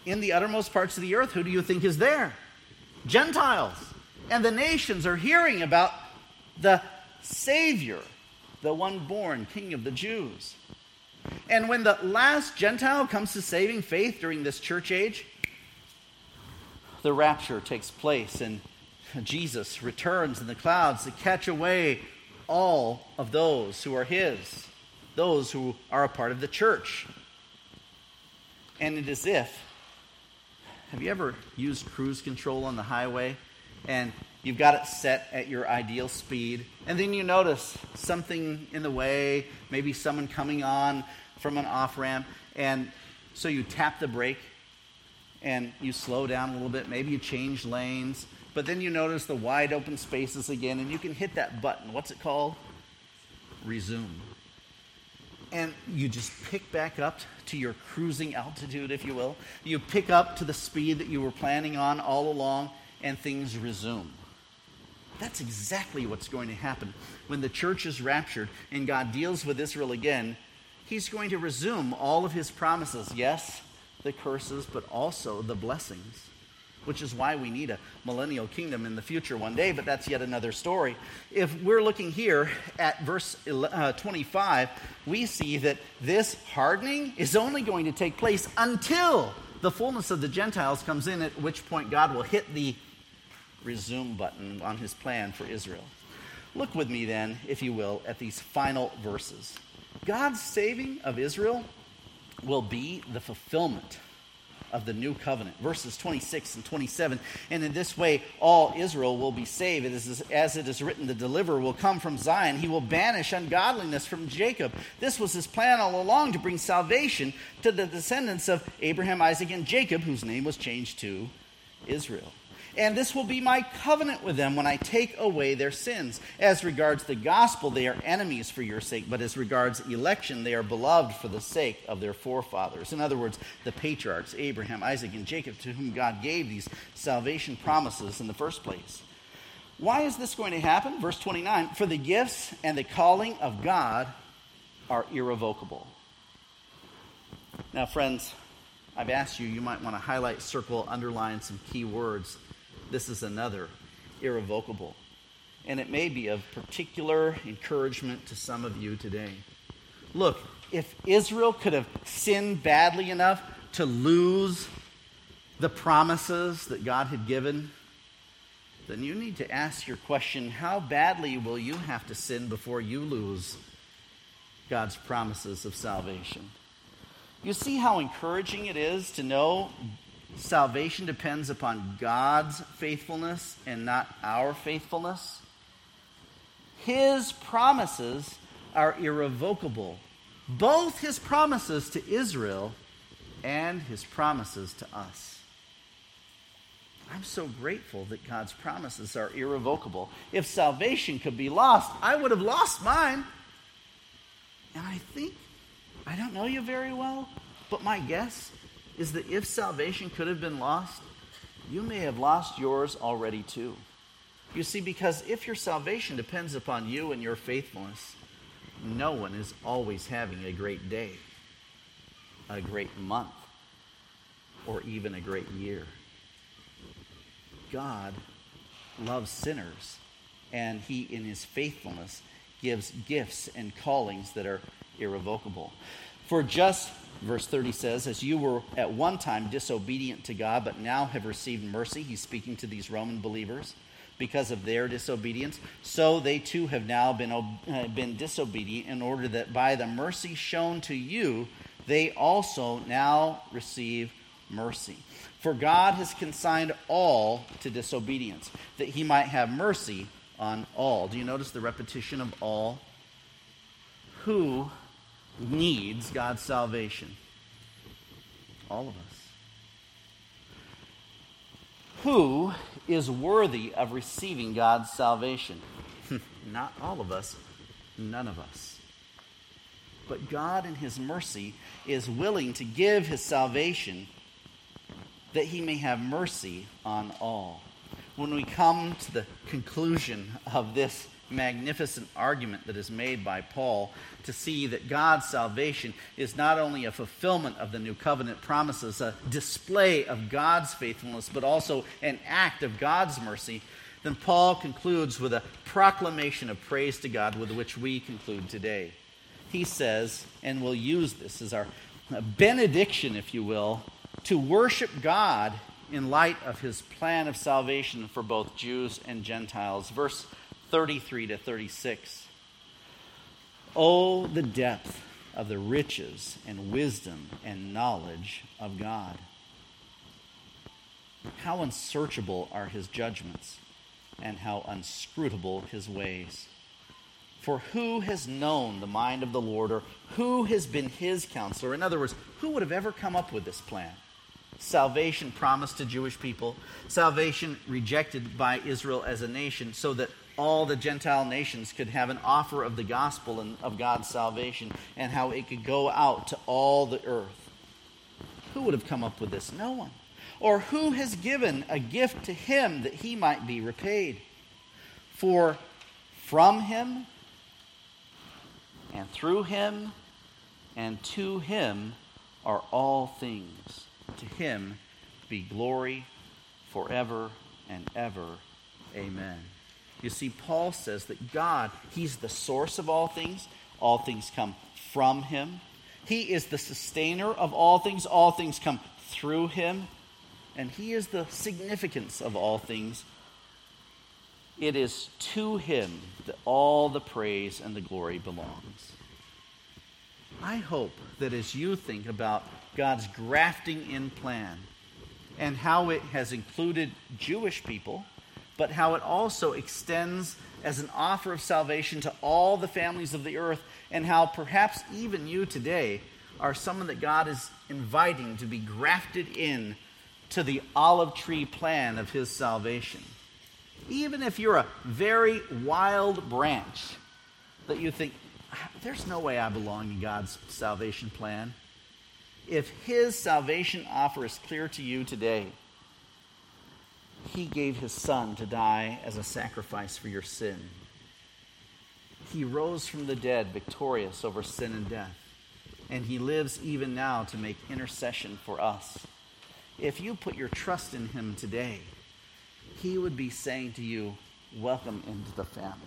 in the uttermost parts of the earth, who do you think is there? Gentiles. And the nations are hearing about the Savior, the one born King of the Jews. And when the last Gentile comes to saving faith during this church age, the rapture takes place and Jesus returns in the clouds to catch away all of those who are his, those who are a part of the church. And it is if, have you ever used cruise control on the highway and you've got it set at your ideal speed, and then you notice something in the way, maybe someone coming on from an off-ramp, and so you tap the brake, and you slow down a little bit, maybe you change lanes, but then you notice the wide open spaces again, and you can hit that button. What's it called? Resume. And you just pick back up to your cruising altitude, if you will. You pick up to the speed that you were planning on all along, and things resume. That's exactly what's going to happen. When the church is raptured and God deals with Israel again, he's going to resume all of his promises. Yes, the curses, but also the blessings, which is why we need a millennial kingdom in the future one day, but that's yet another story. If we're looking here at verse 25, we see that this hardening is only going to take place until the fullness of the Gentiles comes in, at which point God will hit the resume button on his plan for Israel. Look with me then, if you will, at these final verses. God's saving of Israel will be the fulfillment of the new covenant. Verses 26 and 27. And in this way, all Israel will be saved. As it is written, the deliverer will come from Zion. He will banish ungodliness from Jacob. This was his plan all along, to bring salvation to the descendants of Abraham, Isaac, and Jacob, whose name was changed to Israel. And this will be my covenant with them when I take away their sins. As regards the gospel, they are enemies for your sake, but as regards election, they are beloved for the sake of their forefathers. In other words, the patriarchs, Abraham, Isaac, and Jacob, to whom God gave these salvation promises in the first place. Why is this going to happen? Verse 29, for the gifts and the calling of God are irrevocable. Now, friends, I've asked you might want to highlight, circle, underline some key words. This is another, irrevocable. And it may be of particular encouragement to some of you today. Look, if Israel could have sinned badly enough to lose the promises that God had given, then you need to ask your question, how badly will you have to sin before you lose God's promises of salvation? You see how encouraging it is to know salvation depends upon God's faithfulness and not our faithfulness. His promises are irrevocable. Both his promises to Israel and his promises to us. I'm so grateful that God's promises are irrevocable. If salvation could be lost, I would have lost mine. And I don't know you very well, but my guess is that if salvation could have been lost, you may have lost yours already too. You see, because if your salvation depends upon you and your faithfulness, no one is always having a great day, a great month, or even a great year. God loves sinners, and he, in his faithfulness, gives gifts and callings that are irrevocable. For just, verse 30 says, as you were at one time disobedient to God, but now have received mercy, he's speaking to these Roman believers, because of their disobedience, so they too have now been disobedient, in order that by the mercy shown to you, they also now receive mercy. For God has consigned all to disobedience, that he might have mercy on all. Do you notice the repetition of all? Who needs God's salvation? All of us. Who is worthy of receiving God's salvation? Not all of us, none of us. But God in his mercy is willing to give his salvation that he may have mercy on all. When we come to the conclusion of this magnificent argument that is made by Paul to see that God's salvation is not only a fulfillment of the new covenant promises, a display of God's faithfulness, but also an act of God's mercy, then Paul concludes with a proclamation of praise to God with which we conclude today. He says, and we'll use this as our benediction, if you will, to worship God in light of his plan of salvation for both Jews and Gentiles. Verse 33 to 36. Oh, the depth of the riches and wisdom and knowledge of God. How unsearchable are his judgments, and how inscrutable his ways. For who has known the mind of the Lord, or who has been his counselor? In other words, who would have ever come up with this plan? Salvation promised to Jewish people, salvation rejected by Israel as a nation, so that all the Gentile nations could have an offer of the gospel and of God's salvation, and how it could go out to all the earth. Who would have come up with this? No one. Or who has given a gift to him that he might be repaid? For from him, and through him, and to him are all things. To him be glory forever and ever. Amen. You see, Paul says that God, he's the source of all things. All things come from him. He is the sustainer of all things. All things come through him. And he is the significance of all things. It is to him that all the praise and the glory belongs. I hope that as you think about God's grafting in plan and how it has included Jewish people, but how it also extends as an offer of salvation to all the families of the earth, and how perhaps even you today are someone that God is inviting to be grafted in to the olive tree plan of his salvation. Even if you're a very wild branch that you think, there's no way I belong in God's salvation plan. If his salvation offer is clear to you today, he gave his son to die as a sacrifice for your sin. He rose from the dead victorious over sin and death, and he lives even now to make intercession for us. If you put your trust in him today, he would be saying to you, welcome into the family.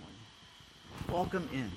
Welcome in.